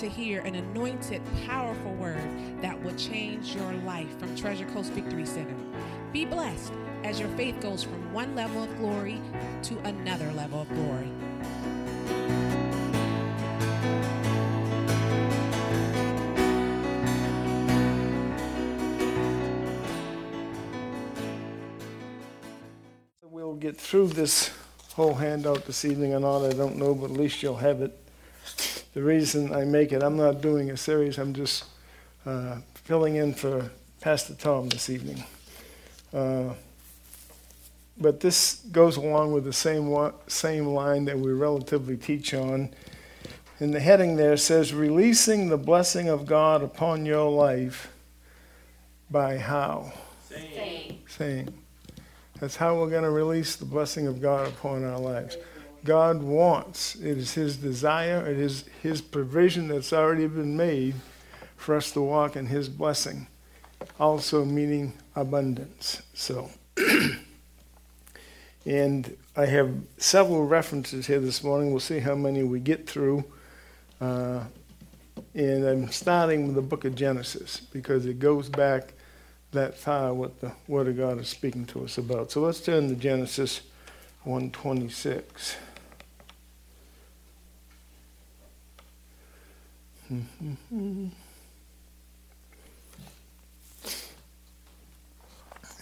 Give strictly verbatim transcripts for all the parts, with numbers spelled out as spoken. to hear an anointed, powerful word that will change your life from Treasure Coast Victory Center. Be blessed as your faith goes from one level of glory to another level of glory. We'll get through this whole handout this evening or not, I don't know, but at least you'll have it. The reason I make it, I'm not doing a series, I'm just uh, filling in for Pastor Tom this evening. Uh, but this goes along with the same wa- same line that we relatively teach on. And the heading there says, releasing the blessing of God upon your life by how? Saying. Saying. That's how we're going to release the blessing of God upon our lives. God wants, it is his desire, it is his provision that's already been made for us to walk in his blessing, also meaning abundance. So, and I have several references here this morning. We'll see how many we get through. Uh, and I'm starting with the Book of Genesis because it goes back that far what the Word of God is speaking to us about. So let's turn to Genesis one twenty-six. Mm-hmm.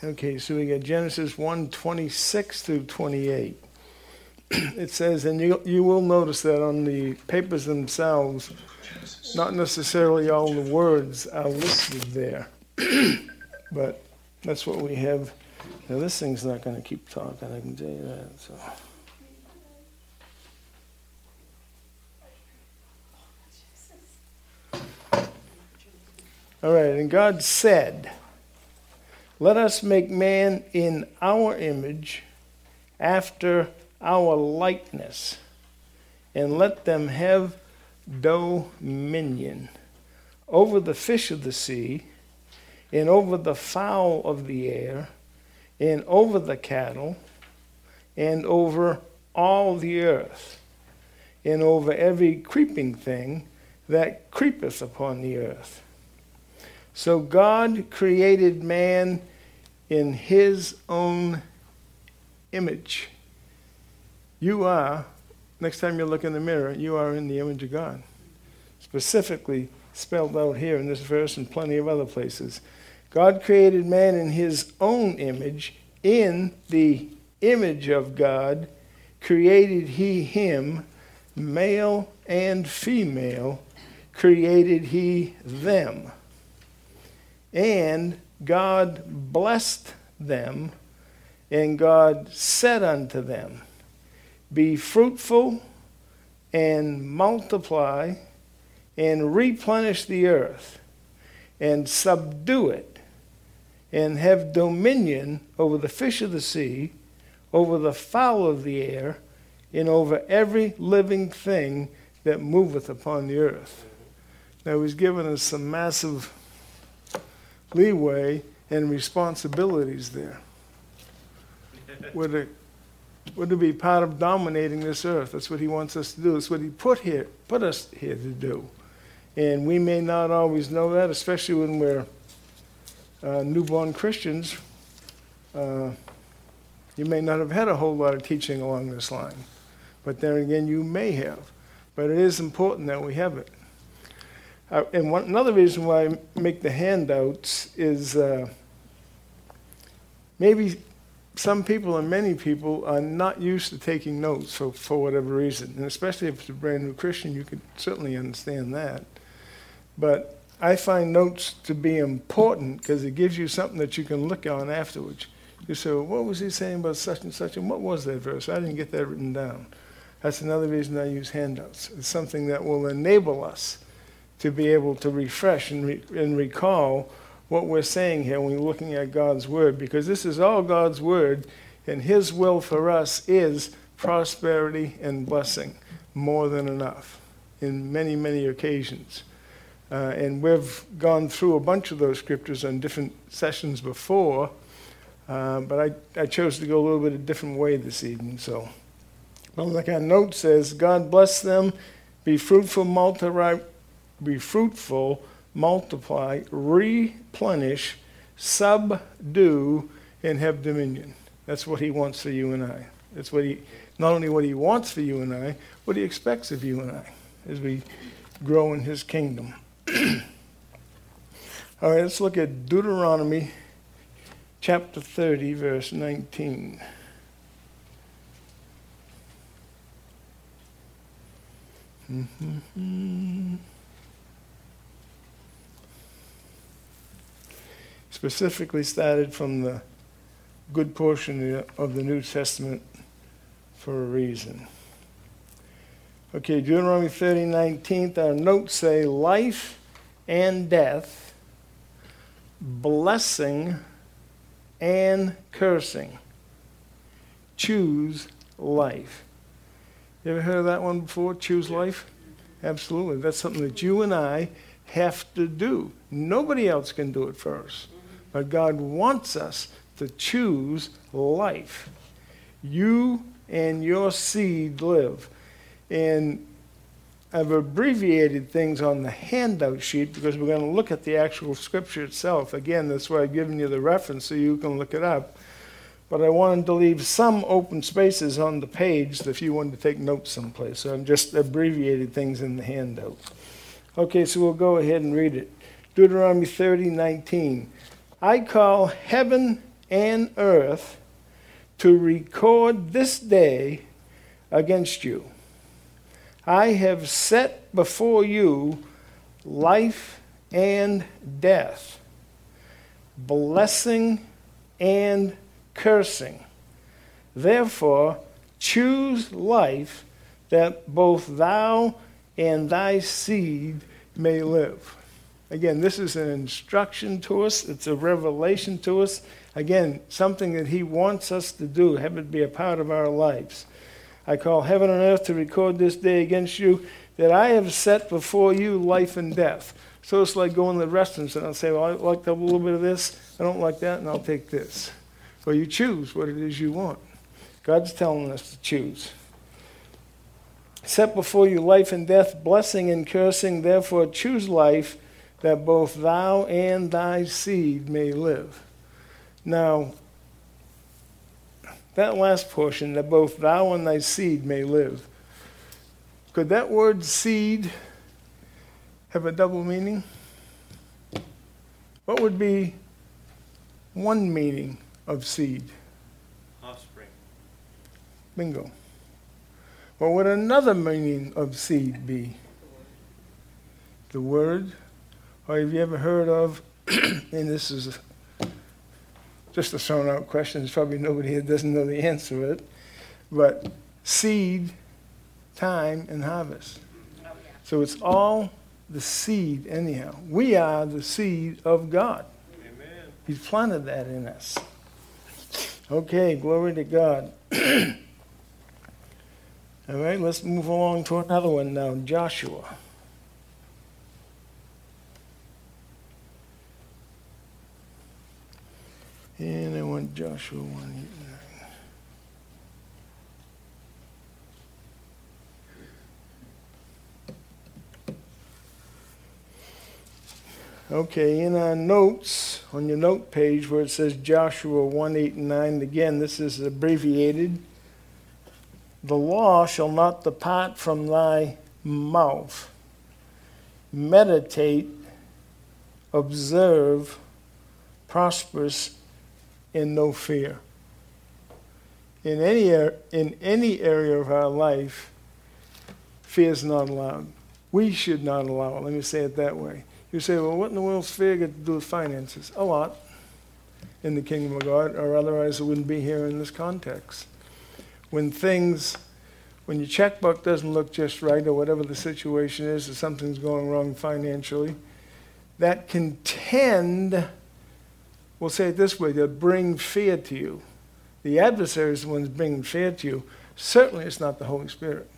Okay, so we got Genesis one twenty-six through twenty-eight. It says, and you you will notice that on the papers themselves, not necessarily all the words are listed there. But that's what we have. Now this thing's not going to keep talking, I can tell you that. So. All right, and God said, let us make man in our image, after our likeness, and let them have dominion over the fish of the sea, and over the fowl of the air, and over the cattle, and over all the earth, and over every creeping thing that creepeth upon the earth. So God created man in his own image. You are, next time you look in the mirror, you are in the image of God. Specifically spelled out here in this verse and plenty of other places. God created man in his own image. In the image of God created he him, male and female created he them. And God blessed them, and God said unto them, be fruitful and multiply, and replenish the earth, and subdue it, and have dominion over the fish of the sea, over the fowl of the air, and over every living thing that moveth upon the earth. Now he's given us some massive leeway and responsibilities there. We're to, we're to be part of dominating this earth. That's what he wants us to do. That's what he put here, put us here to do. And we may not always know that, especially when we're Uh, newborn Christians, uh, you may not have had a whole lot of teaching along this line. But then again, you may have. But it is important that we have it. Uh, and one, another reason why I make the handouts is uh, maybe some people and many people are not used to taking notes for, for whatever reason. And especially if it's a brand new Christian, you can certainly understand that. But I find notes to be important because it gives you something that you can look on afterwards. You say, well, what was he saying about such and such, and what was that verse? I didn't get that written down. That's another reason I use handouts. It's something that will enable us to be able to refresh and, re- and recall what we're saying here when we're looking at God's Word, because this is all God's Word, and His will for us is prosperity and blessing, more than enough, in many, many occasions. Uh, and we've gone through a bunch of those scriptures on different sessions before, uh, but I, I chose to go a little bit a different way this evening. So, well, like our note says, God bless them, be fruitful, multiply, be fruitful, multiply, replenish, subdue, and have dominion. That's what he wants for you and I. That's what he, not only what he wants for you and I, what he expects of you and I as we grow in his kingdom. All right, let's look at Deuteronomy chapter thirty, verse nineteen. Mm-hmm. Specifically started from the good portion of the New Testament for a reason. Okay, Deuteronomy thirty, nineteen, our notes say, life and death, blessing and cursing. Choose life. You ever heard of that one before? Choose life? Absolutely. That's something that you and I have to do. Nobody else can do it for us. But God wants us to choose life. You and your seed live. And I've abbreviated things on the handout sheet because we're going to look at the actual scripture itself. Again, that's why I've given you the reference so you can look it up. But I wanted to leave some open spaces on the page if you wanted to take notes someplace. So I've just abbreviated things in the handout. Okay, so we'll go ahead and read it. Deuteronomy thirty, nineteen. I call heaven and earth to record this day against you. I have set before you life and death, blessing and cursing. Therefore, choose life that both thou and thy seed may live. Again, this is an instruction to us. It's a revelation to us. Again, something that he wants us to do, have it be a part of our lives. I call heaven and earth to record this day against you, that I have set before you life and death. So it's like going to the restaurants and I'll say, well, I like a little bit of this, I don't like that, and I'll take this. Well, you choose what it is you want. God's telling us to choose. Set before you life and death, blessing and cursing. Therefore, choose life that both thou and thy seed may live. Now, that last portion, that both thou and thy seed may live. Could that word seed have a double meaning? What would be one meaning of seed? Offspring. Bingo. What would another meaning of seed be? The word. Or have you ever heard of, and this is a just a thrown out question, there's probably nobody here doesn't know the answer to it, but seed, time, and harvest. Oh, yeah. So it's all the seed anyhow. We are the seed of God. Amen. He's planted that in us. Okay, glory to God. All right, let's move along to another one now, Joshua. And I want Joshua one eight nine. Okay, in our notes, on your note page where it says Joshua one eight and nine, again this is abbreviated. The law shall not depart from thy mouth. Meditate, observe, prosperous. In no fear. In any in any area of our life, fear is not allowed. We should not allow it. Let me say it that way. You say, well, what in the world's fear got to do with finances? A lot in the kingdom of God, or otherwise it wouldn't be here in this context. When things, when your checkbook doesn't look just right, or whatever the situation is, or something's going wrong financially, that can tend. We'll say it this way, they'll bring fear to you. The adversary is the one bringing fear to you. Certainly it's not the Holy Spirit.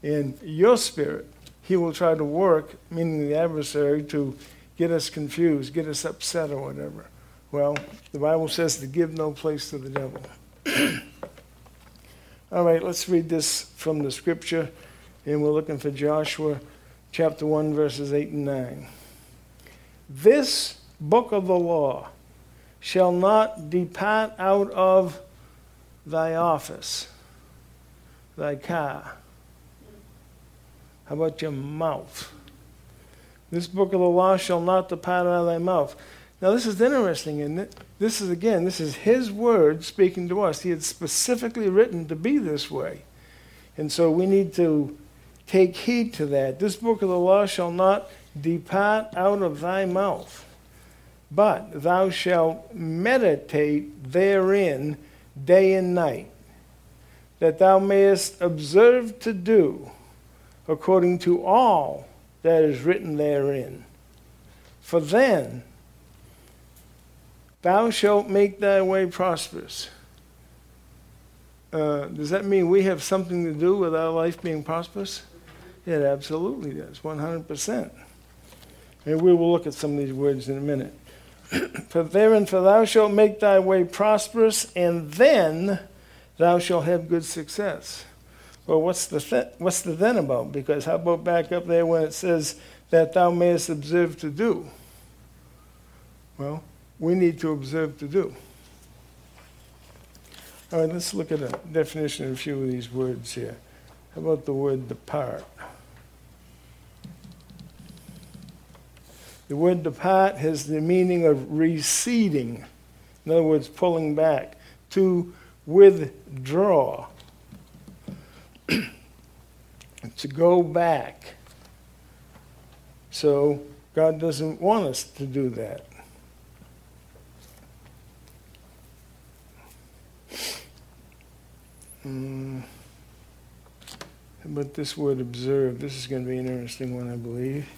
In your spirit, he will try to work, meaning the adversary, to get us confused, get us upset or whatever. Well, the Bible says to give no place to the devil. All right, let's read this from the scripture, and we're looking for Joshua chapter one, verses eight and nine. This book of the law shall not depart out of thy office, thy car. How about your mouth? This book of the law shall not depart out of thy mouth. Now, this is interesting, isn't it? This is, again, this is his word speaking to us. He had specifically written to be this way. And so we need to take heed to that. This book of the law shall not depart out of thy mouth, but thou shalt meditate therein day and night, that thou mayest observe to do according to all that is written therein. For then thou shalt make thy way prosperous. Uh, does that mean we have something to do with our life being prosperous? It absolutely does, one hundred percent. And we will look at some of these words in a minute. For therein, for thou shalt make thy way prosperous, and then thou shalt have good success. Well, what's the th- what's the then about? Because how about back up there when it says that thou mayest observe to do? Well, we need to observe to do. All right, let's look at a definition of a few of these words here. How about the word depart? The word depart has the meaning of receding. In other words, pulling back, to withdraw. To go back. So God doesn't want us to do that. Um, but this word observe, this is going to be an interesting one, I believe.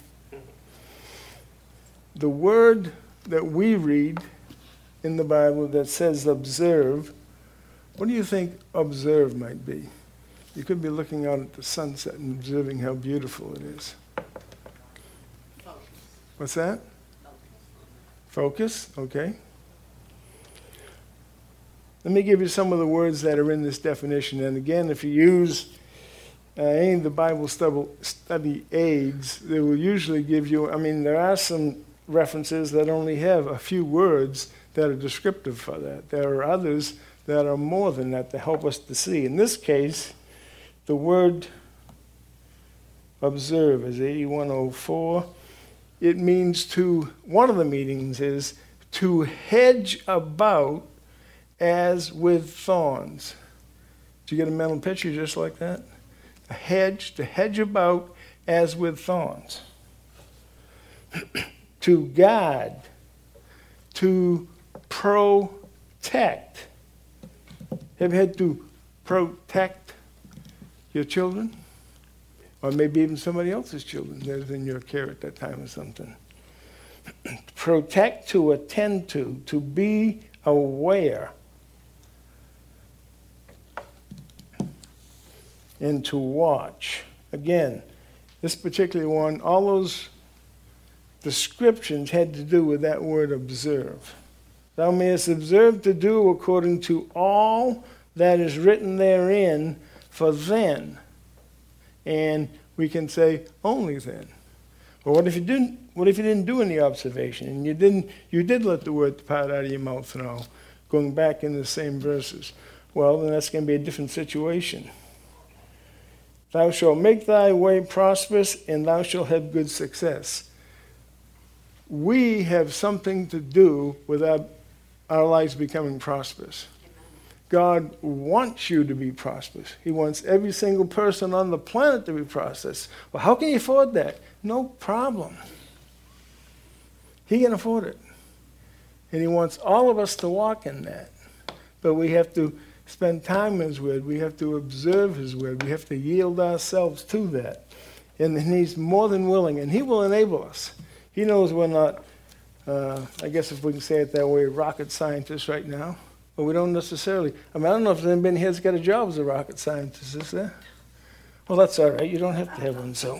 The word that we read in the Bible that says observe, what do you think observe might be? You could be looking out at the sunset and observing how beautiful it is. Focus. What's that? Focus. Focus, okay. Let me give you some of the words that are in this definition. And again, if you use uh, any of the Bible study aids, they will usually give you, I mean, there are some references that only have a few words that are descriptive for that. There are others that are more than that to help us to see. In this case, the word observe is eighty-one oh four. It means to, one of the meanings is to hedge about as with thorns. Do you get a mental picture just like that? A hedge, to hedge about as with thorns. To guard, to protect. Have you had to protect your children, or maybe even somebody else's children that is in your care at that time or something? Protect, to attend to, to be aware, and to watch. Again, this particular one, all those descriptions had to do with that word observe. Thou mayest observe to do according to all that is written therein, for then, and we can say only then. But what if you didn't? What if you didn't do any observation and you didn't? You did let the word depart out of your mouth and all, going back in the same verses. Well, then that's going to be a different situation. Thou shalt make thy way prosperous, and thou shalt have good success. We have something to do with our, our lives becoming prosperous. God wants you to be prosperous. He wants every single person on the planet to be prosperous. Well, how can you afford that? No problem. He can afford it. And he wants all of us to walk in that. But we have to spend time in his word. We have to observe his word. We have to yield ourselves to that. And he's more than willing. And he will enable us. He knows we're not, uh, I guess if we can say it that way, rocket scientists right now. But we don't necessarily. I mean, I don't know if there's anybody here that's got a job as a rocket scientist, is there? Well, that's all right. You don't have to have one, so.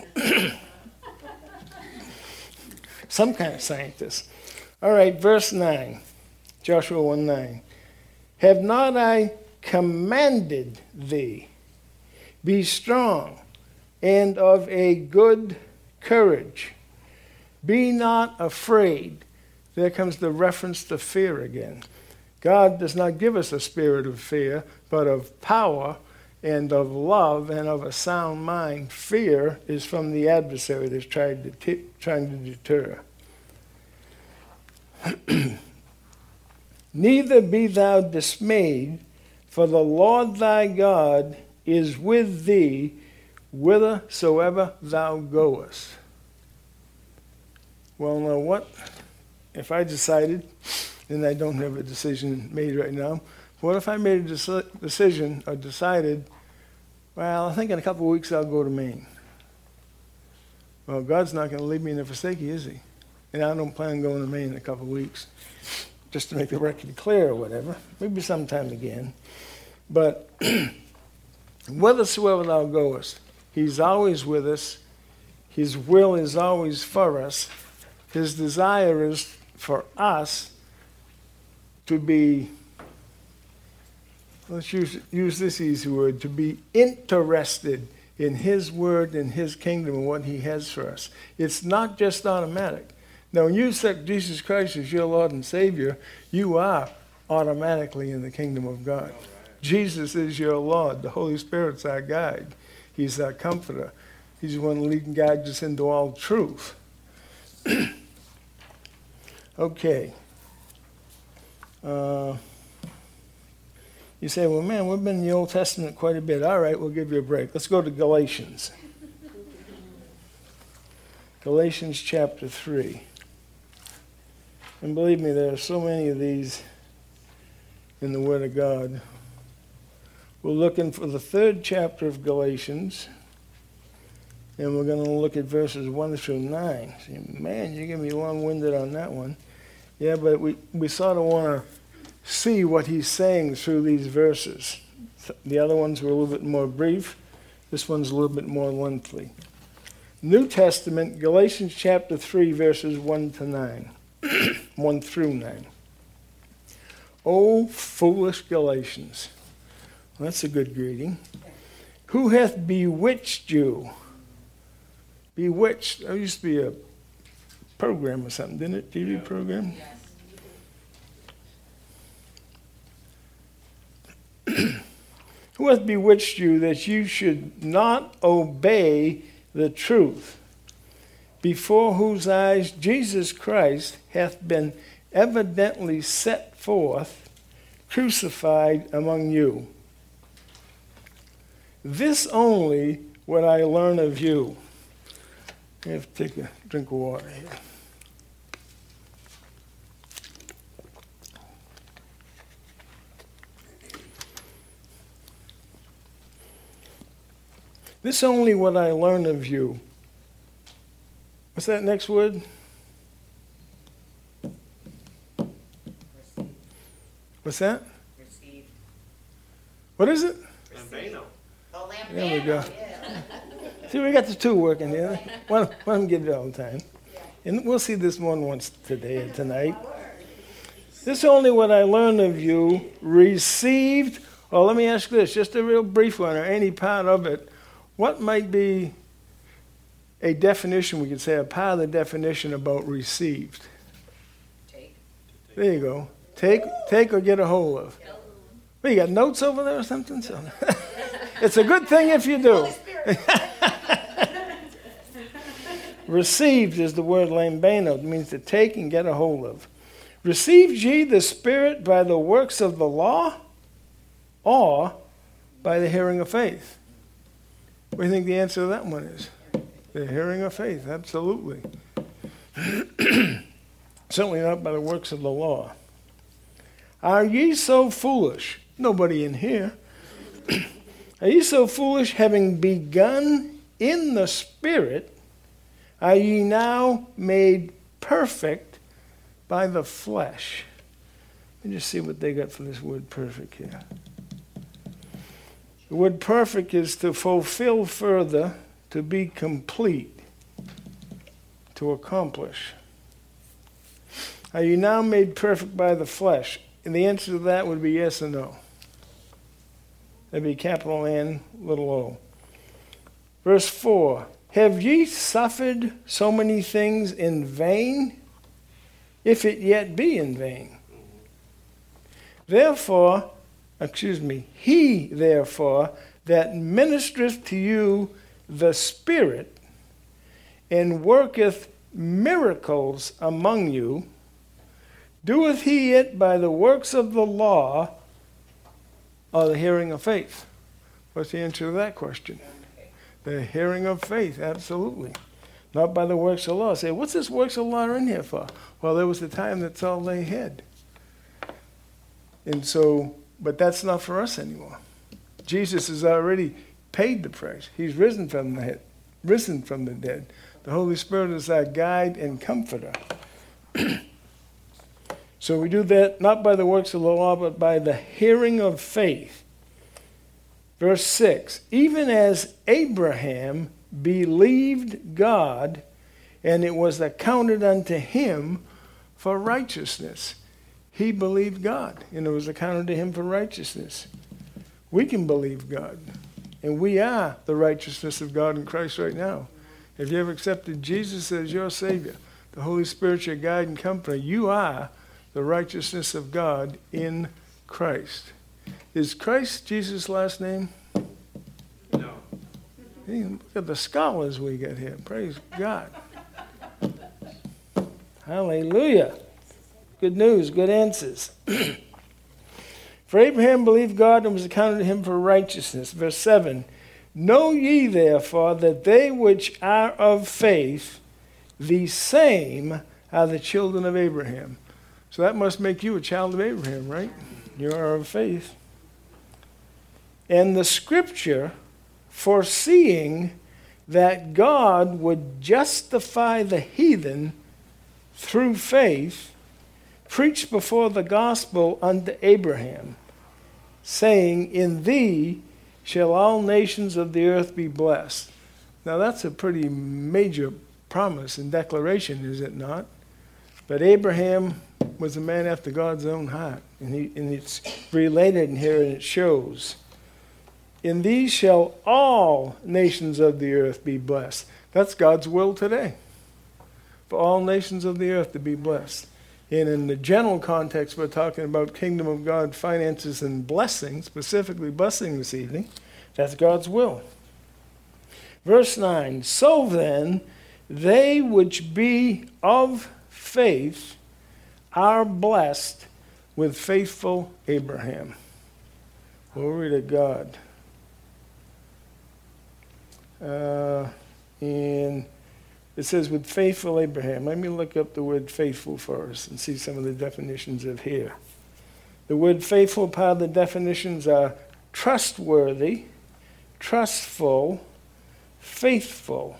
Some kind of scientist. All right, verse nine, Joshua one nine. Have not I commanded thee? Be strong and of a good courage. Be not afraid. There comes the reference to fear again. God does not give us a spirit of fear, but of power and of love and of a sound mind. Fear is from the adversary that's trying to, t- trying to deter. Neither be thou dismayed, for the Lord thy God is with thee whithersoever thou goest. Well, now what? If I decided, and I don't have a decision made right now, what if I made a deci- decision or decided, well, I think in a couple of weeks I'll go to Maine. Well, God's not going to leave me in a forsake, is he? And I don't plan on going to Maine in a couple of weeks, just to make the record clear or whatever. Maybe sometime again. But whithersoever thou goest, he's always with us. His will is always for us. His desire is for us to be, let's use, use this easy word, to be interested in his word and his kingdom and what he has for us. It's not just automatic. Now, when you accept Jesus Christ as your Lord and Savior, you are automatically in the kingdom of God. Right. Jesus is your Lord. The Holy Spirit's our guide. He's our comforter. He's the one leading guides us into all truth. Okay. Uh, you say, well, man, we've been in the Old Testament quite a bit. All right, we'll give you a break. Let's go to Galatians. Galatians chapter three. And believe me, there are so many of these in the Word of God. We're looking for the third chapter of Galatians, and we're going to look at verses one through nine. See, man, you're going to be long-winded on that one. Yeah, but we, we sort of want to see what he's saying through these verses. The other ones were a little bit more brief. This one's a little bit more lengthy. New Testament, Galatians chapter three, verses one to nine. one through nine. O foolish Galatians. Well, that's a good greeting. Who hath bewitched you? Bewitched. There used to be a program or something, didn't it? T V program? Yes. Who hath bewitched you that you should not obey the truth? Before whose eyes Jesus Christ hath been evidently set forth, crucified among you. This only would I learn of you. I have to take a drink of water here. This only would I learn of you. What's that next word? Received. What's that? Received. What is it? Lambano. Oh, Lambano. There we go. Yeah. See, we got the two working here. One, one of them get it all the time. Yeah. And we'll see this one once today or tonight. This only what I learned of you, received, or let me ask this, just a real brief one or any part of it. What might be a definition, we could say, a part of the definition about received? Take. There you go. Take take or get a hold of. Well, you got notes over there or something? So it's a good thing if you do. Received is the word lambano. It means to take and get a hold of. Received ye the Spirit by the works of the law or by the hearing of faith? What do you think the answer to that one is? The hearing of faith, absolutely. Certainly not by the works of the law. Are ye so foolish? Nobody in here. Are ye so foolish, having begun in the Spirit, are ye now made perfect by the flesh? Let me just see what they got for this word perfect here. The word perfect is to fulfill further, to be complete, to accomplish. Are you now made perfect by the flesh? And the answer to that would be yes and no. That'd be capital N, little o. Verse four, Have ye suffered so many things in vain, if it yet be in vain? Therefore, excuse me, he therefore that ministereth to you the Spirit, and worketh miracles among you, doeth he it by the works of the law or the hearing of faith? What's the answer to that question? The hearing of faith, absolutely. Not by the works of law. Say, what's this works of law in here for? Well, there was a time that's all they had. And so, but that's not for us anymore. Jesus has already paid the price. He's risen from the dead. Risen from the dead. The Holy Spirit is our guide and comforter. So we do that not by the works of the law, but by the hearing of faith. Verse six, even as Abraham believed God, and it was accounted unto him for righteousness. He believed God, and it was accounted to him for righteousness. We can believe God, and we are the righteousness of God in Christ right now. If you ever accepted Jesus as your Savior, the Holy Spirit, your guide and comforter, you are the righteousness of God in Christ. Is Christ Jesus' last name? No. Hey, look at the scholars we got here. Praise God. Hallelujah. Good news, good answers. For Abraham believed God and was accounted to him for righteousness. Verse seven, know ye therefore that they which are of faith, the same are the children of Abraham. So that must make you a child of Abraham, right? You are of faith. And the scripture, foreseeing that God would justify the heathen through faith, preached before the gospel unto Abraham, saying, in thee shall all nations of the earth be blessed. Now that's a pretty major promise and declaration, is it not? But Abraham was a man after God's own heart. And, he, and it's related in here, and it shows. In thee shall all nations of the earth be blessed. That's God's will today, for all nations of the earth to be blessed. And in the general context, we're talking about kingdom of God, finances, and blessing, specifically blessing this evening. That's God's will. Verse nine, so then, they which be of faith are blessed with faithful Abraham. Glory to God. Uh, and it says, with faithful Abraham. Let me look up the word faithful for us and see some of the definitions of here. The word faithful, part of the definitions are trustworthy, trustful, faithful.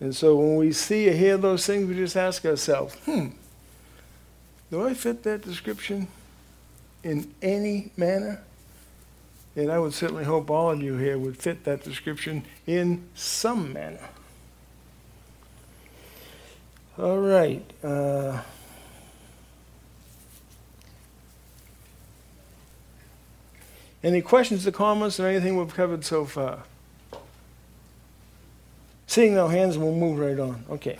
And so when we see or hear those things, we just ask ourselves, hmm, do I fit that description in any manner? And I would certainly hope all of you here would fit that description in some manner. All right. Uh, any questions or comments on anything we've covered so far? Seeing no hands, we'll move right on. Okay.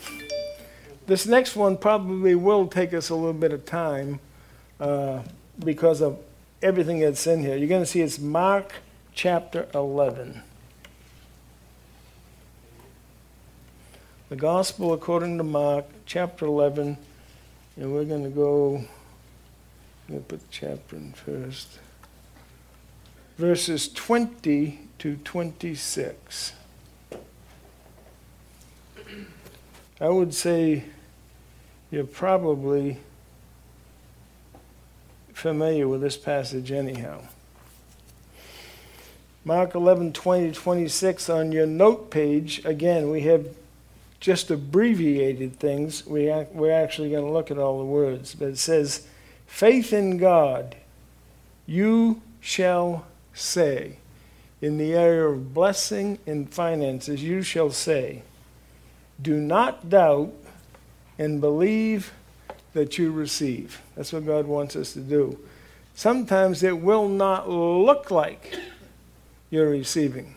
This next one probably will take us a little bit of time uh, because of everything that's in here. You're going to see it's Mark chapter eleven. The Gospel according to Mark, chapter eleven. And we're going to go, I'm going to put the chapter in first. Verses twenty to twenty-six. I would say you're probably familiar with this passage anyhow. Mark eleven, twenty to twenty-six on your note page. Again, we have just abbreviated things. We, we're actually going to look at all the words. But it says, faith in God, you shall say. In the area of blessing and finances, you shall say, do not doubt and believe that you receive. That's what God wants us to do. Sometimes it will not look like you're receiving.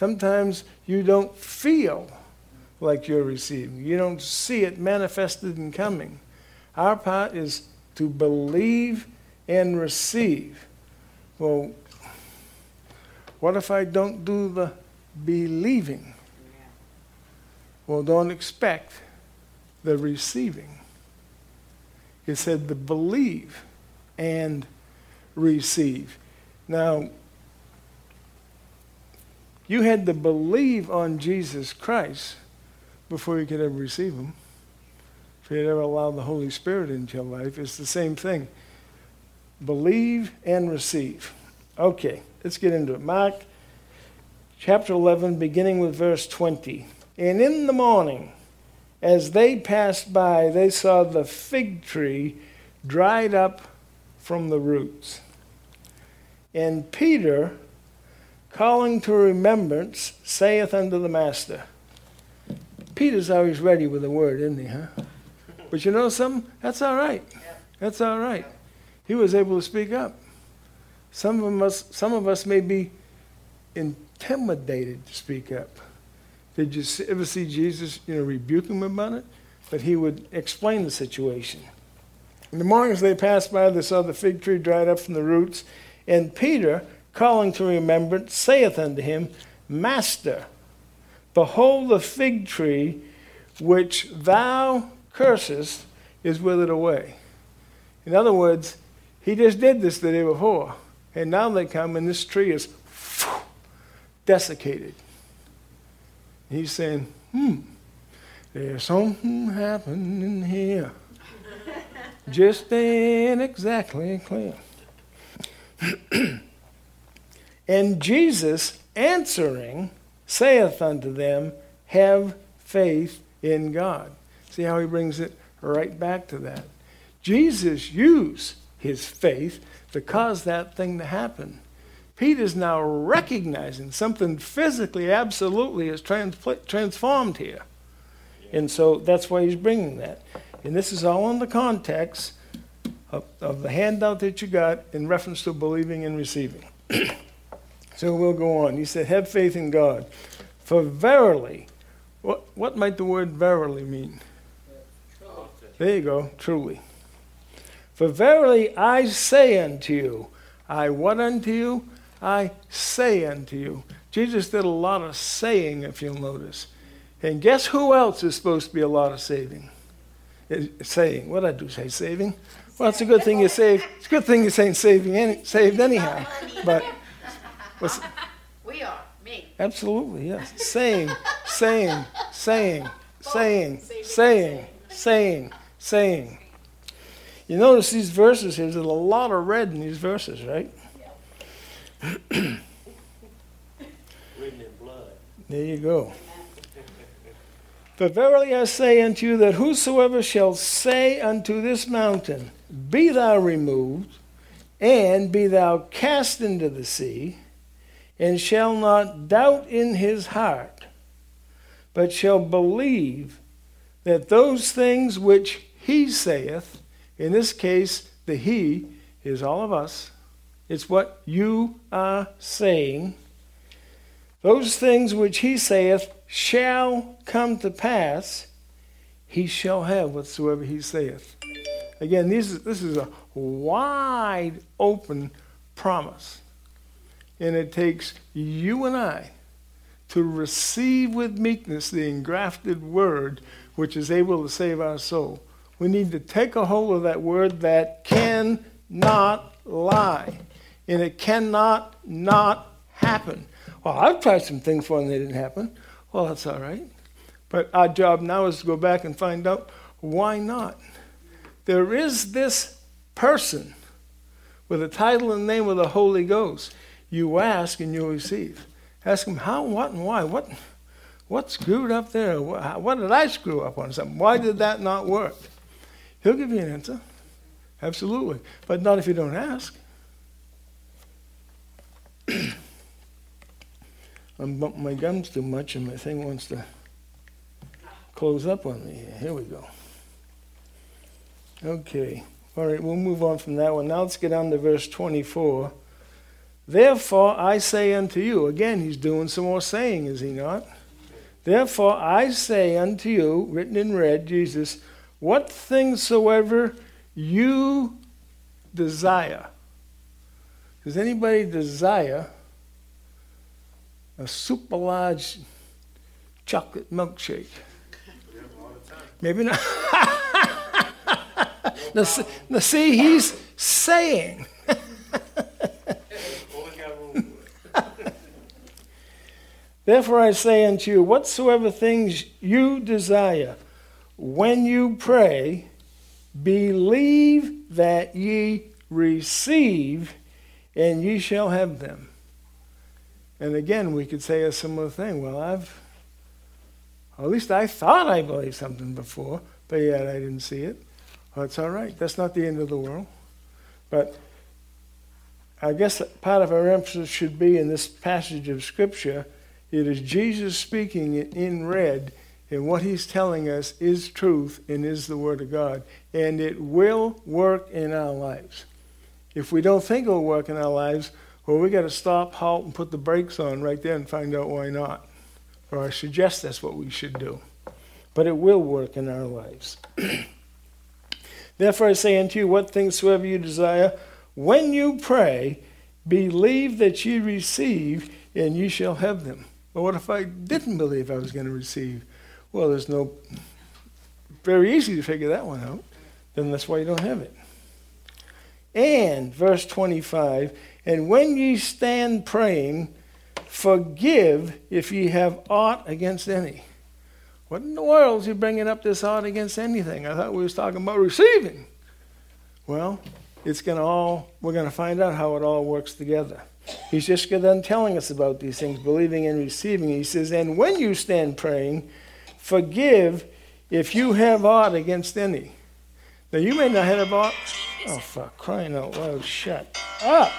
Sometimes you don't feel like you're receiving. You don't see it manifested and coming. Our part is to believe and receive. Well, what if I don't do the believing? Well, don't expect the receiving. It said to believe and receive. Now, you had to believe on Jesus Christ before you could ever receive him. If you'd ever allow the Holy Spirit into your life, it's the same thing. Believe and receive. Okay, let's get into it. Mark chapter eleven, beginning with verse twenty. And in the morning, as they passed by, they saw the fig tree dried up from the roots. And Peter, calling to remembrance, saith unto the master. Peter's always ready with a word, isn't he, huh? But you know something? That's all right. That's all right. He was able to speak up. Some of us, some of us may be intimidated to speak up. Did you ever see Jesus, you know, rebuke him about it? But he would explain the situation. In the morning as they passed by, they saw the fig tree dried up from the roots. And Peter, calling to remembrance, saith unto him, Master, behold the fig tree which thou cursest is withered away. In other words, he just did this the day before. And now they come and this tree is desiccated. He's saying, hmm, there's something happening here. Just ain't exactly clear. And Jesus answering saith unto them, have faith in God. See how he brings it right back to that. Jesus used his faith to cause that thing to happen. Peter's now recognizing something physically, absolutely, is transpl- transformed here. And so that's why he's bringing that. And this is all in the context of, of the handout that you got in reference to believing and receiving. So we'll go on. He said, have faith in God. For verily, what, what might the word verily mean? There you go, truly. For verily I say unto you, I what unto you? I say unto you. Jesus did a lot of saying, if you'll notice. And guess who else is supposed to be a lot of saving? Saying. What did I do say? Saving? Well, it's a good thing you saved. It's a good thing you ain't saving any, saved anyhow. But what's, we are. Me. Absolutely, yes. Saying, saying, saying, saying, saying, saying, saying. You notice these verses here. There's a lot of red in these verses, right? Written in blood. There you go. But verily I say unto you that whosoever shall say unto this mountain, be thou removed, and be thou cast into the sea, and shall not doubt in his heart, but shall believe that those things which he saith, in this case, the he is all of us. It's what you are saying. Those things which he saith shall come to pass, he shall have whatsoever he saith. Again, this is, this is a wide open promise. And it takes you and I to receive with meekness the engrafted word which is able to save our soul. We need to take a hold of that word that cannot lie. And it cannot not happen. Well, I've tried some things for them and they didn't happen. Well, that's all right. But our job now is to go back and find out why not. There is this person with a title and name of the Holy Ghost. You ask and you'll receive. Ask him how, what, and why. What, what screwed up there? What, what did I screw up on something? Why did that not work? He'll give you an answer. Absolutely. But not if you don't ask. I'm bumping my gums too much and my thing wants to close up on me here. Here we go. Okay. All right, we'll move on from that one. Now let's get on to verse twenty-four. Therefore I say unto you, again, he's doing some more saying, is he not? Therefore I say unto you, written in red, Jesus, what things soever you desire. Does anybody desire a super large chocolate milkshake? Maybe not. Now, see, now see, he's saying. Therefore I say unto you, whatsoever things you desire, when you pray, believe that ye receive, and ye shall have them. And again, we could say a similar thing. Well, I've, at least I thought I believed something before, but yet I didn't see it. Well, that's all right. That's not the end of the world. But I guess part of our emphasis should be in this passage of Scripture, it is Jesus speaking in red, and what he's telling us is truth and is the Word of God. And it will work in our lives. If we don't think it'll work in our lives, well, we got to stop, halt, and put the brakes on right there and find out why not. Or I suggest that's what we should do. But it will work in our lives. Therefore I say unto you, what things soever you desire, when you pray, believe that ye receive, and ye shall have them. Well, what if I didn't believe I was going to receive? Well, there's no... Very easy to figure that one out. Then that's why you don't have it. And, verse twenty-five, and when ye stand praying, forgive if ye have aught against any. What in the world is he bringing up this aught against anything? I thought we was talking about receiving. Well, it's going to all... We're going to find out how it all works together. He's just done telling us about these things, believing and receiving. He says, and when you stand praying, forgive if you have aught against any. Now, you may not have aught... Oh, fuck, crying out loud, shut up.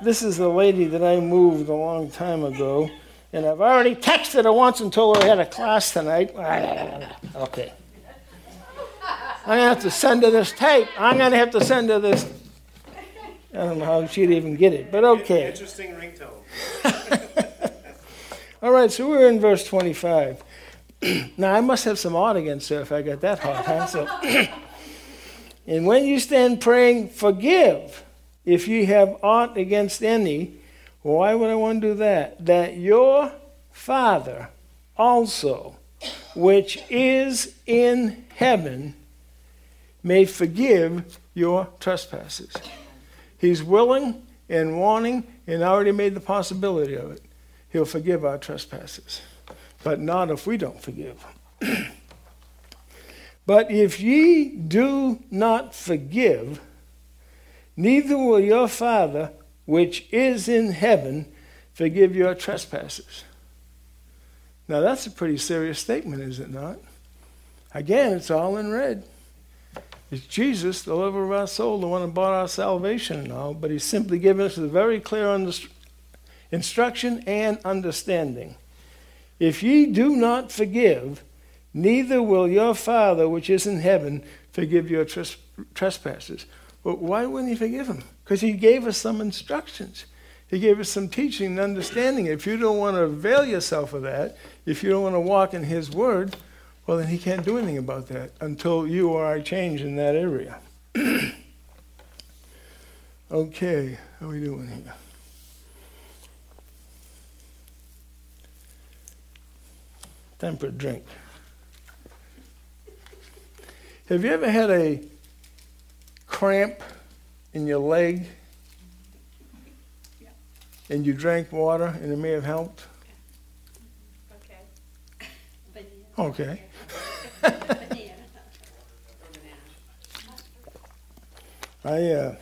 This is the lady that I moved a long time ago, and I've already texted her once and told her I had a class tonight. Okay. I'm going to have to send her this tape. I'm going to have to send her this. I don't know how she'd even get it, but okay. Interesting ringtone. All right, so we're in verse twenty-five. Now, I must have some odd against her if I got that hot, huh? So... And when you stand praying, forgive if ye have aught against any. Why would I want to do that? That your Father also, which is in heaven, may forgive your trespasses. He's willing and wanting and already made the possibility of it. He'll forgive our trespasses, but not if we don't forgive. But if ye do not forgive, neither will your Father, which is in heaven, forgive your trespasses. Now that's a pretty serious statement, is it not? Again, it's all in red. It's Jesus, the lover of our soul, the one who bought our salvation and all, but he's simply giving us a very clear underst- instruction and understanding. If ye do not forgive, neither will your Father, which is in heaven, forgive your tris- trespasses. But why wouldn't he forgive them? Because he gave us some instructions. He gave us some teaching and understanding. If you don't want to avail yourself of that, if you don't want to walk in his word, well, then he can't do anything about that until you or I change in that area. Okay, how are we doing here? Time for a drink. Have you ever had a cramp in your leg and you drank water and it may have helped? Okay. Okay. I, uh,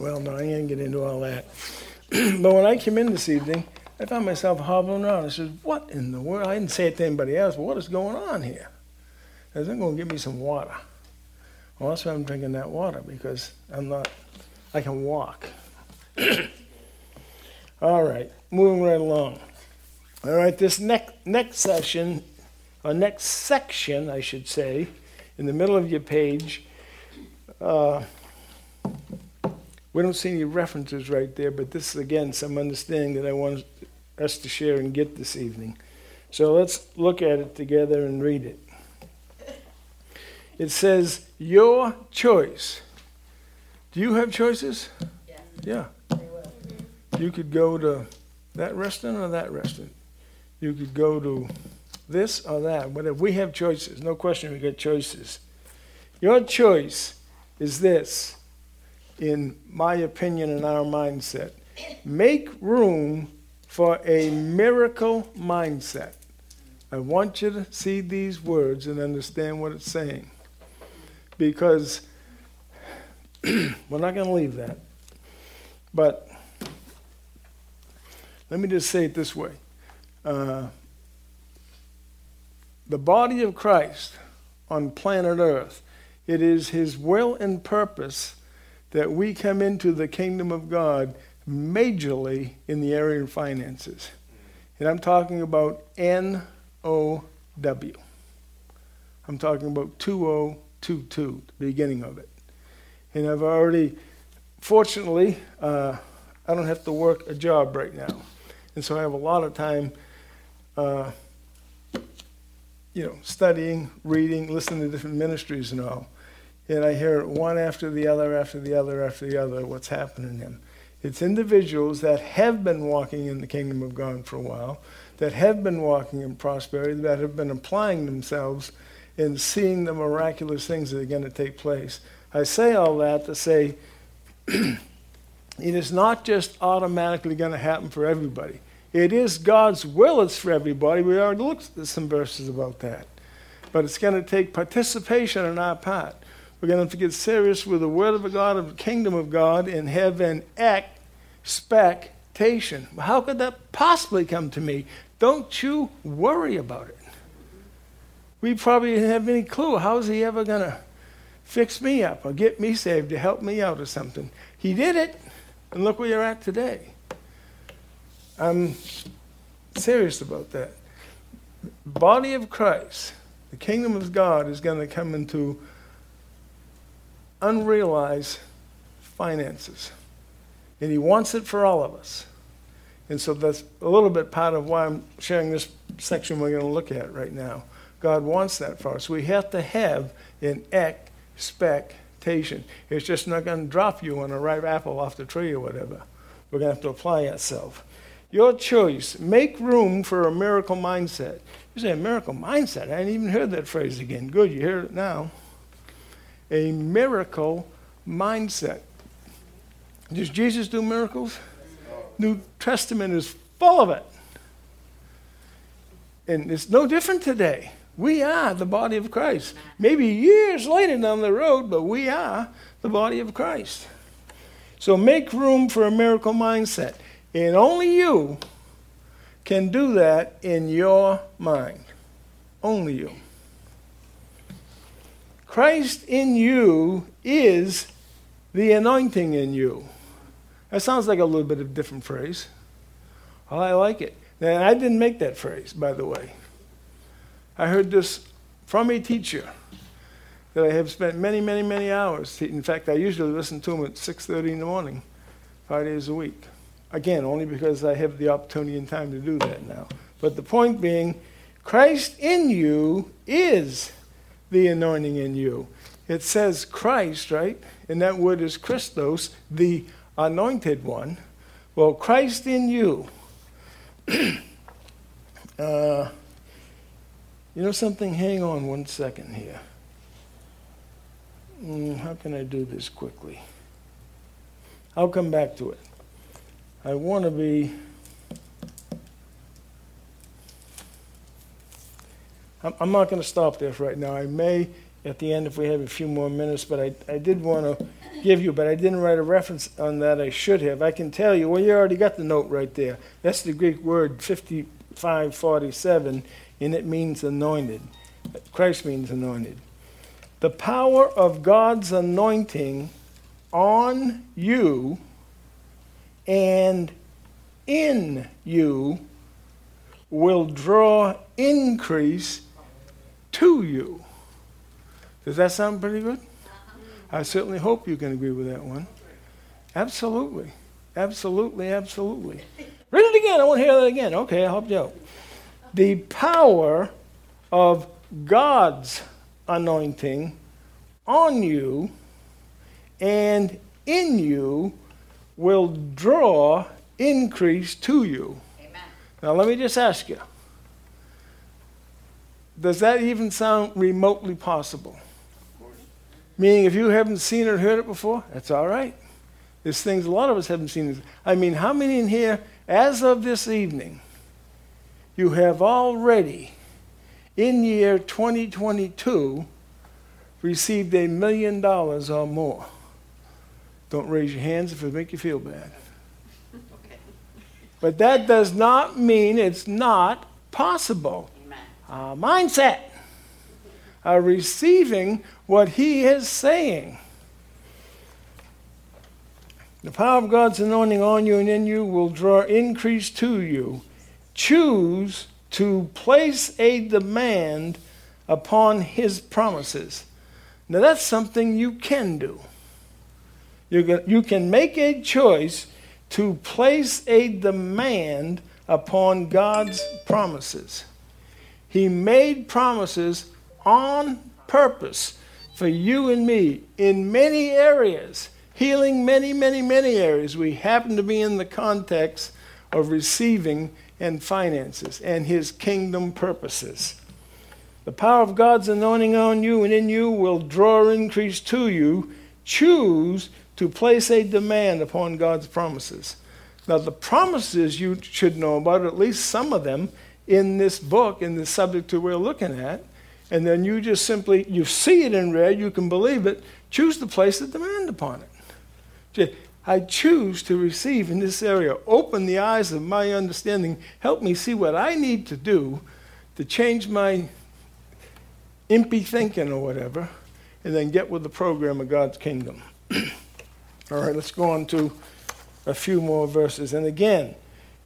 well, no, I didn't get into all that. But when I came in this evening, I found myself hobbling around. I said, what in the world? I didn't say it to anybody else, but what is going on here? Said, I'm going to give me some water. Well, that's why I'm drinking that water, because I'm not, I can walk. All right, moving right along. All right, this next next section, or next section, I should say, in the middle of your page, uh, We don't see any references right there, but this is, again, some understanding that I want us to share and get this evening. So let's look at it together and read it. It says, your choice. Do you have choices? Yeah. Yeah. You could go to that restaurant or that restaurant. You could go to this or that. But if we have choices, no question we got choices. Your choice is this, in my opinion and our mindset. Make room for a miracle mindset. I want you to see these words and understand what it's saying, because we're not going to leave that. But let me just say it this way. Uh, the body of Christ on planet Earth, it is his will and purpose that we come into the kingdom of God majorly in the area of finances. And I'm talking about N O W. I'm talking about two thousand twenty-two, the beginning of it. And I've already, fortunately, uh, I don't have to work a job right now. And so I have a lot of time, uh, you know, studying, reading, listening to different ministries and all. And I hear one after the other, after the other, after the other, what's happening in them. It's individuals that have been walking in the kingdom of God for a while, that have been walking in prosperity, that have been applying themselves and seeing the miraculous things that are going to take place. I say all that to say it is not just automatically going to happen for everybody. It is God's will it's for everybody. We already looked at some verses about that. But it's going to take participation on our part. We're going to have to get serious with the word of God, of the kingdom of God, and have an expectation. How could that possibly come to me? Don't you worry about it. We probably didn't have any clue. How is he ever going to fix me up or get me saved or help me out or something? He did it, and look where you're at today. I'm serious about that. Body of Christ, the kingdom of God is going to come into unrealized finances. And he wants it for all of us. And so that's a little bit part of why I'm sharing this section we're going to look at right now. God wants that for us. We have to have an expectation. It's just not going to drop you on a ripe apple off the tree or whatever. We're going to have to apply ourselves. Your choice. Make room for a miracle mindset. You say, a miracle mindset? I hadn't even heard that phrase again. Good, you hear it now. A miracle mindset. Does Jesus do miracles? New Testament is full of it. And it's no different today. We are the body of Christ. Maybe years later down the road, but we are the body of Christ. So make room for a miracle mindset. And only you can do that in your mind. Only you. Christ in you is the anointing in you. That sounds like a little bit of a different phrase. Well, I like it. Now, I didn't make that phrase, by the way. I heard this from a teacher that I have spent many, many, many hours. In fact, I usually listen to him at six thirty in the morning, five days a week. Again, only because I have the opportunity and time to do that now. But the point being, Christ in you is the anointing in you. It says Christ, right? And that word is Christos, the anointed one. Well, Christ in you. uh, you know something? Hang on one second here. Mm, how can I do this quickly? I'll come back to it. I want to be... I'm not going to stop there for right now. I may at the end if we have a few more minutes, but I, I did want to give you, but I didn't write a reference on that. I should have. I can tell you, well, you already got the note right there. That's the Greek word fifty-five forty-seven, and it means anointed. Christ means anointed. The power of God's anointing on you and in you will draw increase to you. Does that sound pretty good? I certainly hope you can agree with that one. Absolutely. Absolutely, absolutely. Read it again. I want to hear that again. Okay, I'll help you out. The power of God's anointing on you and in you will draw increase to you. Amen. Now, let me just ask you. Does that even sound remotely possible? Of course. Meaning if you haven't seen or heard it before, that's all right. There's things a lot of us haven't seen. I mean, how many in here, as of this evening, you have already, in year twenty twenty-two, received a million dollars or more? Don't raise your hands if it makes you feel bad. Okay. But that does not mean it's not possible. Amen. Our mindset, our receiving what he is saying. The power of God's anointing on you and in you will draw increase to you. Choose to place a demand upon his promises. Now that's something you can do. You can make a choice to place a demand upon God's promises. He made promises on purpose for you and me in many areas. Healing many, many, many areas. We happen to be in the context of receiving and finances and his kingdom purposes. The power of God's anointing on you and in you will draw increase to you. Choose to place a demand upon God's promises. Now, the promises you should know about, at least some of them, in this book, in the subject that we're looking at, and then you just simply, you see it in red, you can believe it, choose to place a demand upon it. I choose to receive in this area. Open the eyes of my understanding. Help me see what I need to do to change my impy thinking or whatever, and then get with the program of God's kingdom. All right, let's go on to a few more verses. And again,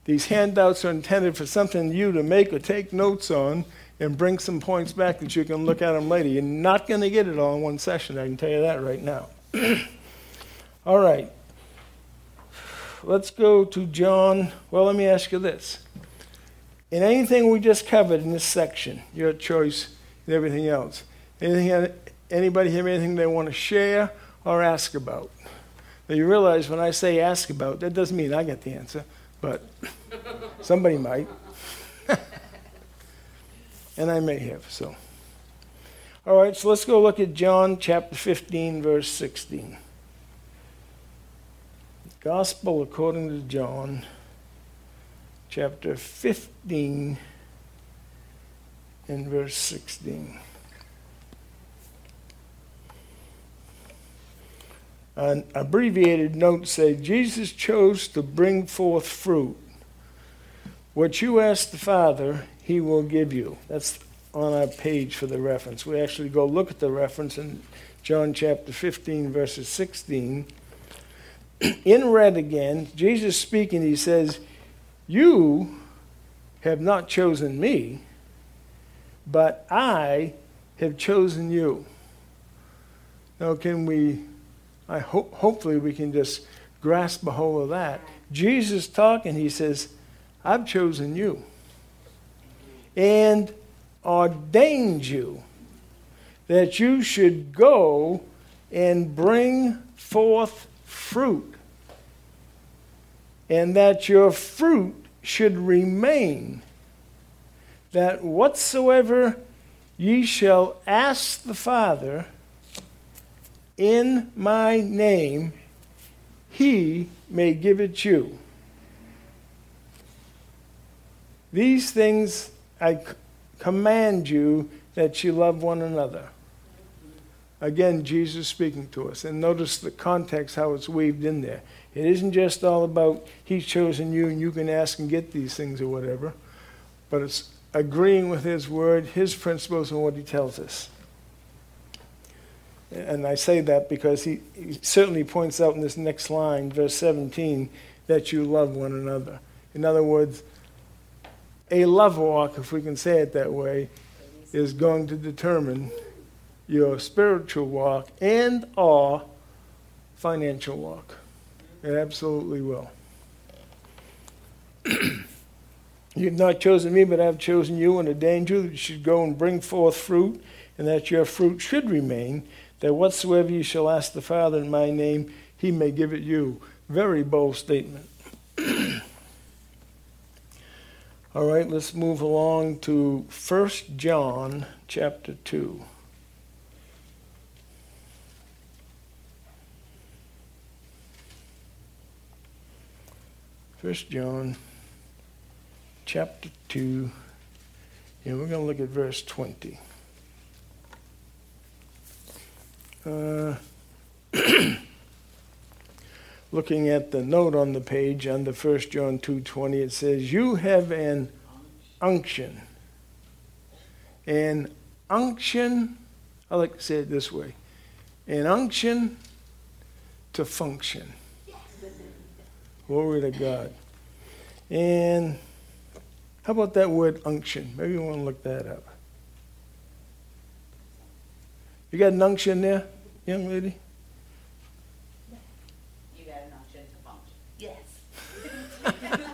these handouts are intended for something you to make or take notes on and bring some points back that you can look at them later. You're not going to get it all in one session. I can tell you that right now. All right. Let's go to John. Well, let me ask you this. In anything we just covered in this section, your choice and everything else, anything, anybody have anything they want to share or ask about? Now, you realize when I say ask about, that doesn't mean I get the answer, but somebody might. And I may have, so. All right, so let's go look at John chapter fifteen, verse sixteen. Gospel according to John, chapter fifteen, and verse sixteen. An abbreviated note says, Jesus chose to bring forth fruit. What you ask the Father, he will give you. That's on our page for the reference. We actually go look at the reference in John chapter fifteen, verses sixteen. In red again, Jesus speaking, he says, you have not chosen me, but I have chosen you. Now can we, I hope, hopefully we can just grasp a hold of that. Jesus talking, he says, I've chosen you and ordained you that you should go and bring forth fruit, and that your fruit should remain, that whatsoever ye shall ask the Father in my name, he may give it you. These things I command you, that you love one another. Again, Jesus speaking to us. And notice the context, how it's weaved in there. It isn't just all about he's chosen you and you can ask and get these things or whatever. But it's agreeing with his word, his principles, and what he tells us. And I say that because he, he certainly points out in this next line, verse seventeen, that you love one another. In other words, a love walk, if we can say it that way, is going to determine your spiritual walk and or financial walk. It absolutely will. You've not chosen me, but I've chosen you and ordained you that you should go and bring forth fruit, and that your fruit should remain, that whatsoever you shall ask the Father in my name, he may give it you. Very bold statement. All right, let's move along to First John chapter two. First John chapter two, and we're going to look at verse twenty. Uh, looking at the note on the page under First John two twenty, it says, you have an unction. An unction, I like to say it this way, an unction to function. Glory to God. And how about that word unction? Maybe you want to look that up. You got an unction there, young lady? You got an unction to function.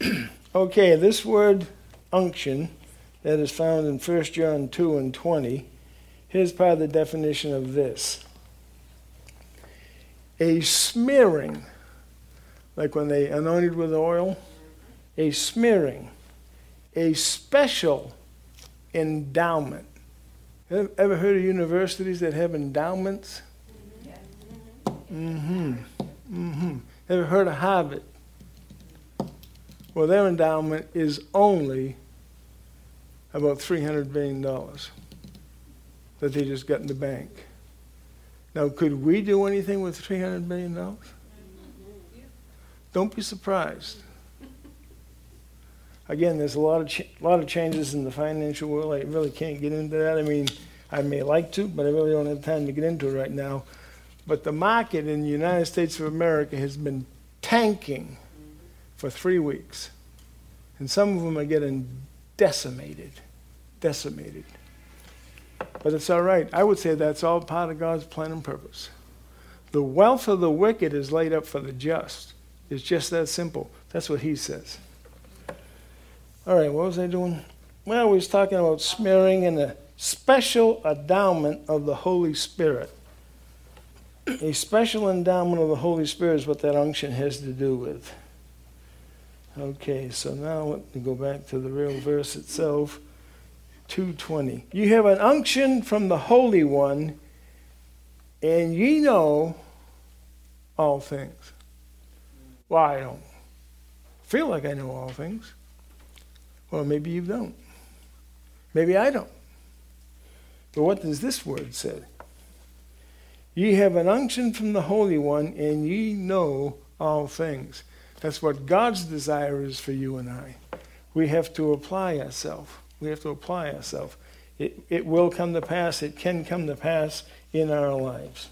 Yes. Okay, this word unction that is found in First John two and twenty, here's part of the definition of this. A smearing, like when they anointed with oil, a smearing, a special endowment. Ever heard of universities that have endowments? Mm-hmm. Mm-hmm. Ever heard of Harvard? Well, their endowment is only about three hundred billion dollars that they just got in the bank. Now, could we do anything with three hundred billion dollars? Don't be surprised. Again, there's a lot of ch- lot of changes in the financial world. I really can't get into that. I mean, I may like to, but I really don't have time to get into it right now. But the market in the United States of America has been tanking for three weeks. And some of them are getting decimated, decimated. But it's all right. I would say that's all part of God's plan and purpose. The wealth of the wicked is laid up for the just. It's just that simple. That's what he says. All right, what was I doing? Well, we was talking about smearing and a special endowment of the Holy Spirit. A special endowment of the Holy Spirit is what that unction has to do with. Okay, so now let me go back to the real verse itself. two twenty. You have an unction from the Holy One, and ye know all things. Well, I don't feel like I know all things. Well, maybe you don't. Maybe I don't. But what does this word say? Ye have an unction from the Holy One, and ye know all things. That's what God's desire is for you and I. We have to apply ourselves. We have to apply ourselves. It, it will come to pass. It can come to pass in our lives.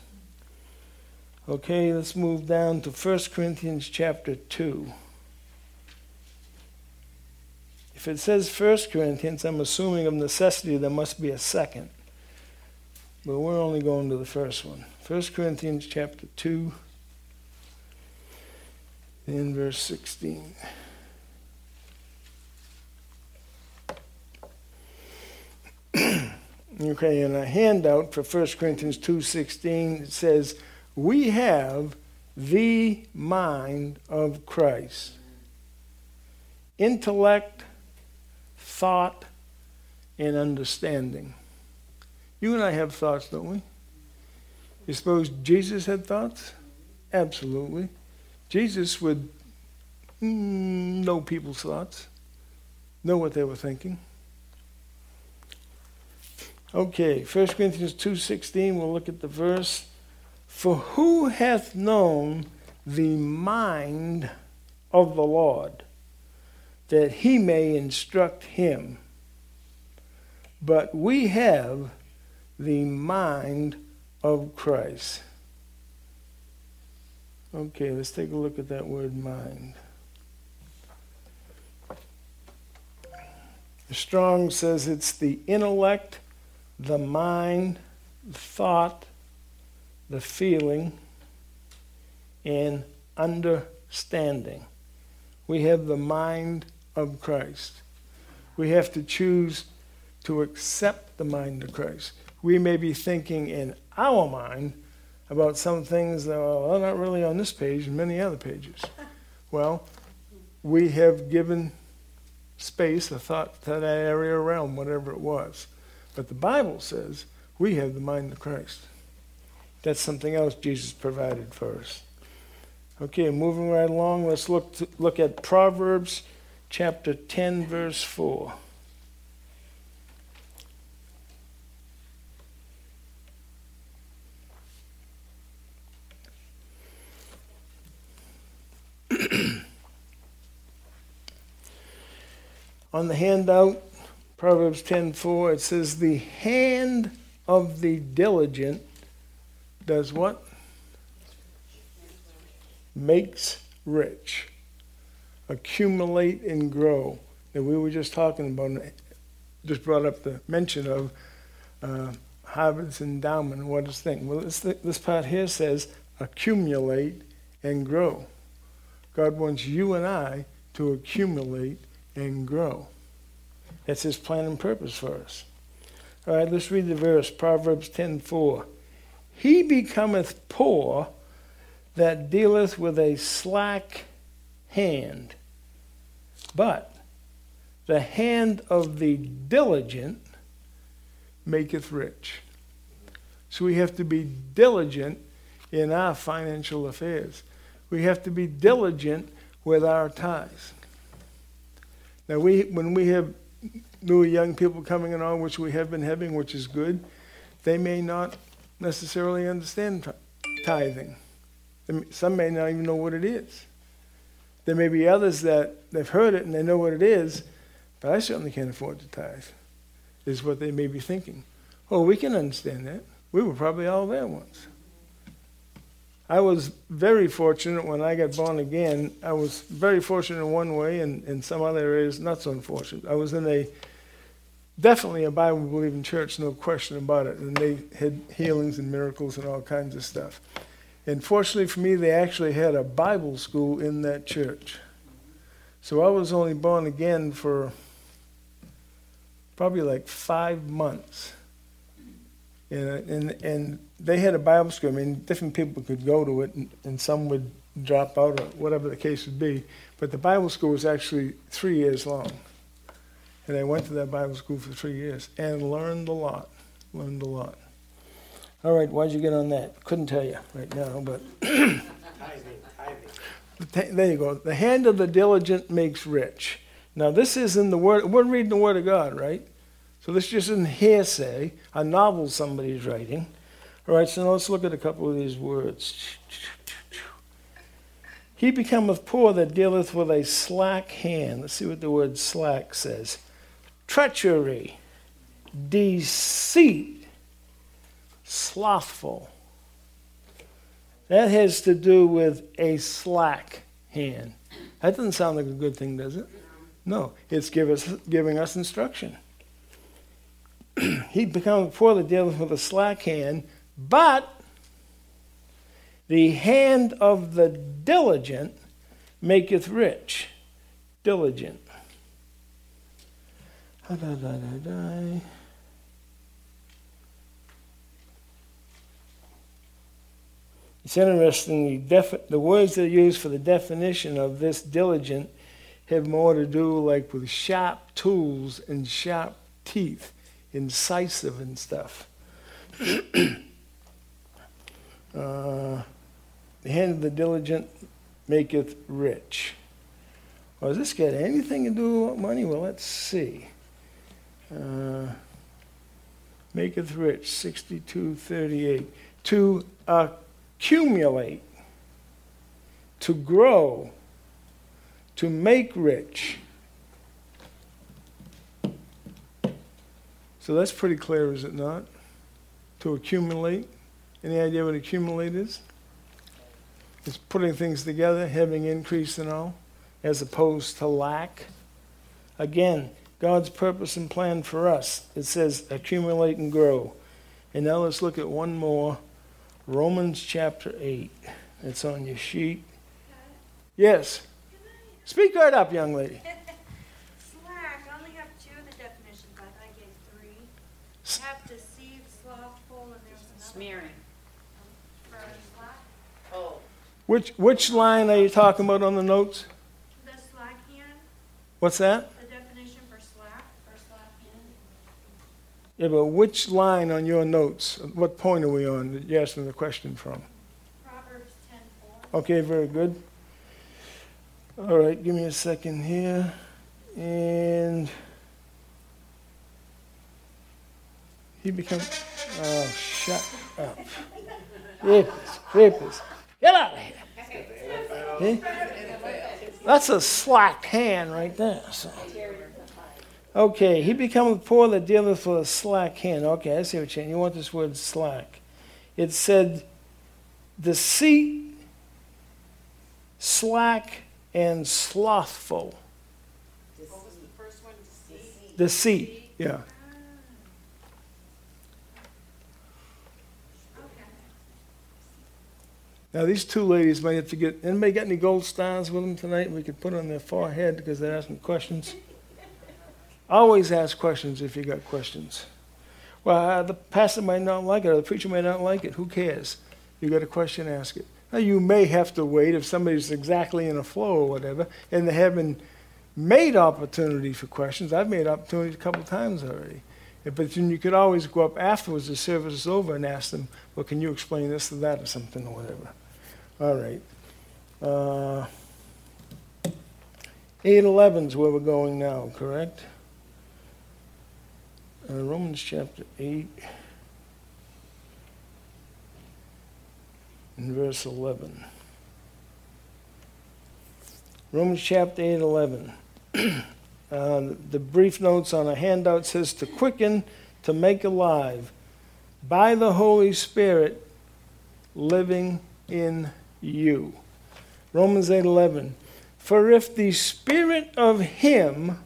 Okay, let's move down to First Corinthians chapter two. If it says First Corinthians, I'm assuming of necessity there must be a second. But we're only going to the first one. First Corinthians chapter two, in verse sixteen. Okay, in a handout for First Corinthians two sixteen, it says, we have the mind of Christ. Intellect, thought, and understanding. You and I have thoughts, don't we? You suppose Jesus had thoughts? Absolutely. Jesus would mm, know people's thoughts, know what they were thinking. Okay, First Corinthians two sixteen, we'll look at the verse. For who hath known the mind of the Lord, that he may instruct him? But we have the mind of Christ. Okay, let's take a look at that word mind. Strong says it's the intellect, the mind, thought, the feeling, and understanding. We have the mind of Christ. We have to choose to accept the mind of Christ. We may be thinking in our mind about some things that are not really on this page and many other pages. Well, we have given space, a thought to that area, realm, whatever it was. But the Bible says we have the mind of Christ. That's something else Jesus provided for us. Okay, moving right along, let's look to, look at Proverbs chapter ten, verse four. On the handout, Proverbs ten four, it says, the hand of the diligent does what? Makes rich. Accumulate and grow. That we were just talking about, just brought up the mention of uh, Harvard's endowment and what it's thinking. Well, this, this part here says, accumulate and grow. God wants you and I to accumulate and grow. That's his plan and purpose for us. All right, let's read the verse, Proverbs ten four. He becometh poor that dealeth with a slack hand, but the hand of the diligent maketh rich. So we have to be diligent in our financial affairs. We have to be diligent with our tithes. Now, we when we have new young people coming in on, which we have been having, which is good, they may not necessarily understand tithing. Some may not even know what it is. There may be others that they've heard it and they know what it is, but I certainly can't afford to tithe, is what they may be thinking. Oh, we can understand that. We were probably all there once. I was very fortunate when I got born again. I was very fortunate in one way, and in some other areas, not so unfortunate. I was in a, definitely a Bible-believing church, no question about it. And they had healings and miracles and all kinds of stuff. And fortunately for me, they actually had a Bible school in that church. So I was only born again for probably like five months. And, and and they had a Bible school. I mean, different people could go to it, and, and some would drop out or whatever the case would be. But the Bible school was actually three years long. And I went to that Bible school for three years and learned a lot, learned a lot. All right, why'd you get on that? Couldn't tell you right now, but... tithing, tithing. There you go. The hand of the diligent makes rich. Now, this is in the Word. We're reading the Word of God, right? So this just isn't hearsay, a novel somebody's writing. All right, so now let's look at a couple of these words. He becometh poor that dealeth with a slack hand. Let's see what the word slack says. Treachery, deceit, slothful. That has to do with a slack hand. That doesn't sound like a good thing, does it? No, it's give us, giving us instruction. He becomes poor that dealeth with a slack hand, but the hand of the diligent maketh rich. Diligent. Da, da, da, da, da. It's interesting, the, defi- the words that are used for the definition of this diligent have more to do like with sharp tools and sharp teeth. Incisive and stuff. uh, the hand of the diligent maketh rich. Well, does this get anything to do with money? Well, let's see. Uh, maketh rich, sixty-two thirty-eight. To accumulate, to grow, to make rich. So that's pretty clear, is it not? To accumulate. Any idea what accumulate is? It's putting things together, having increase and all, as opposed to lack. Again, God's purpose and plan for us. It says accumulate and grow. And now let's look at one more, Romans chapter eight. It's on your sheet. Yes. Speak right up, young lady. Slack. I only have two of the definitions. I thought I gave three. Have deceived, slothful, and there's another. Smearing. Oh. Which which line are you talking about on the notes? The slack hand. What's that? The definition for slack or slack hand. Yeah, but which line on your notes? What point are we on that you're asking the question from? Proverbs ten four. Okay, very good. All right, give me a second here. And he becomes... Oh, shut up. Rapist, rapist. Get out of here. Hey? That's a slack hand right there. So. Okay, he becometh poor that dealeth with a slack hand. Okay, I see what you're saying. You want this word slack. It said deceit, slack, and slothful. What was the first one? Deceit. Deceit, yeah. Now, these two ladies may have to get, anybody got any gold stars with them tonight? We could put on their forehead because they're asking questions. Always ask questions if you got questions. Well, the pastor might not like it or the preacher might not like it. Who cares? You got a question, ask it. Now, you may have to wait if somebody's exactly in a flow or whatever, and they haven't made opportunity for questions. I've made opportunities a couple times already. But then you could always go up afterwards, the service is over, and ask them, well, can you explain this or that or something or whatever? All right. Uh, eight eleven is where we're going now, correct? Uh, Romans chapter eight. In verse eleven. Romans chapter eight, eleven. uh, the brief notes on a handout says, to quicken, to make alive, by the Holy Spirit living in you. Romans eight, eleven. For if the Spirit of Him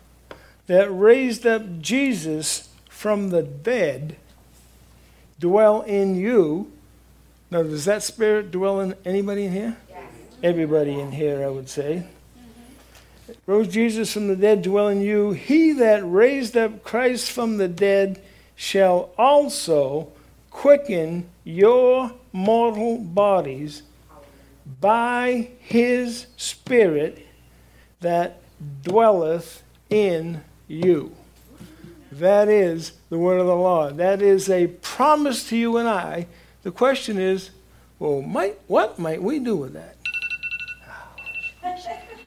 that raised up Jesus from the dead dwell in you, now, does that Spirit dwell in anybody in here? Yes. Everybody in here, I would say. Mm-hmm. Rose Jesus from the dead, dwell in you. He that raised up Christ from the dead shall also quicken your mortal bodies by his Spirit that dwelleth in you. That is the word of the Lord. That is a promise to you and I. The question is, well, might, what might we do with that?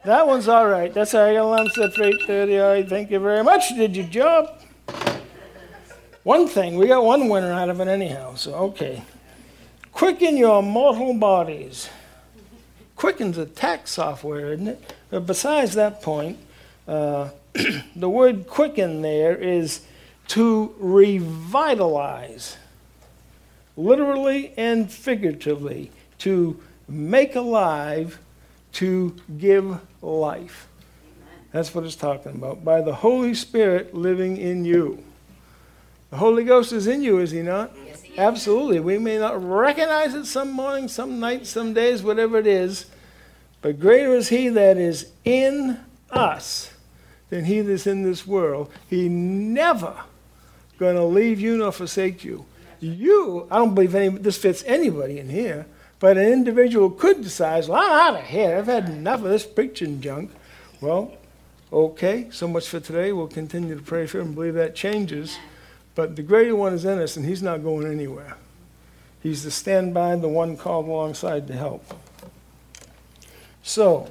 That one's all right. That's all right. Alarm set for eight thirty. All right, thank you very much. You did your job. One thing. We got one winner out of it anyhow, so okay. Quicken your mortal bodies. Quicken's a tax software, isn't it? But besides that point, uh, the word quicken there is to revitalize. Literally and figuratively, to make alive, to give life. Amen. That's what it's talking about. By the Holy Spirit living in you. The Holy Ghost is in you, is he not? Yes, he is. Absolutely. We may not recognize it some morning, some night, some days, whatever it is, but greater is he that is in us than he that's in this world. He never going to leave you nor forsake you. You, I don't believe any, this fits anybody in here, but an individual could decide, well, I'm out of here. I've had enough of this preaching junk. Well, okay, so much for today. We'll continue to pray for him and believe that changes. But the greater one is in us, and he's not going anywhere. He's the standby, the one called alongside to help. So,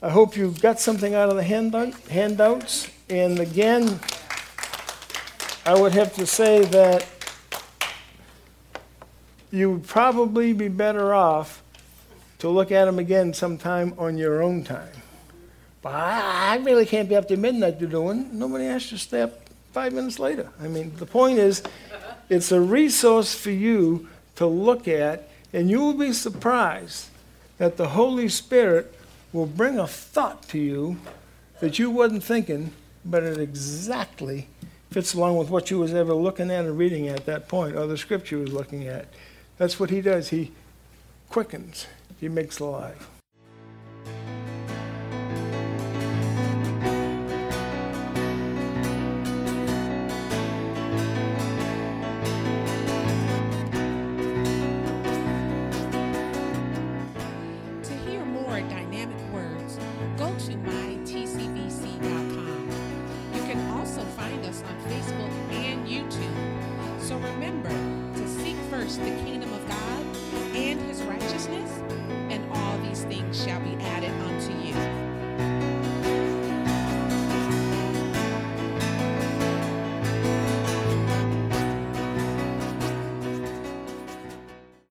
I hope you got something out of the handout, handouts. And again, I would have to say that you would probably be better off to look at them again sometime on your own time. But I really can't be up to midnight to do one. Nobody asked you to stay up five minutes later. I mean, the point is, it's a resource for you to look at, and you will be surprised that the Holy Spirit will bring a thought to you that you wasn't thinking, but it exactly fits along with what you was ever looking at and reading at that point, or the scripture you was looking at. That's what he does. He quickens. He makes alive.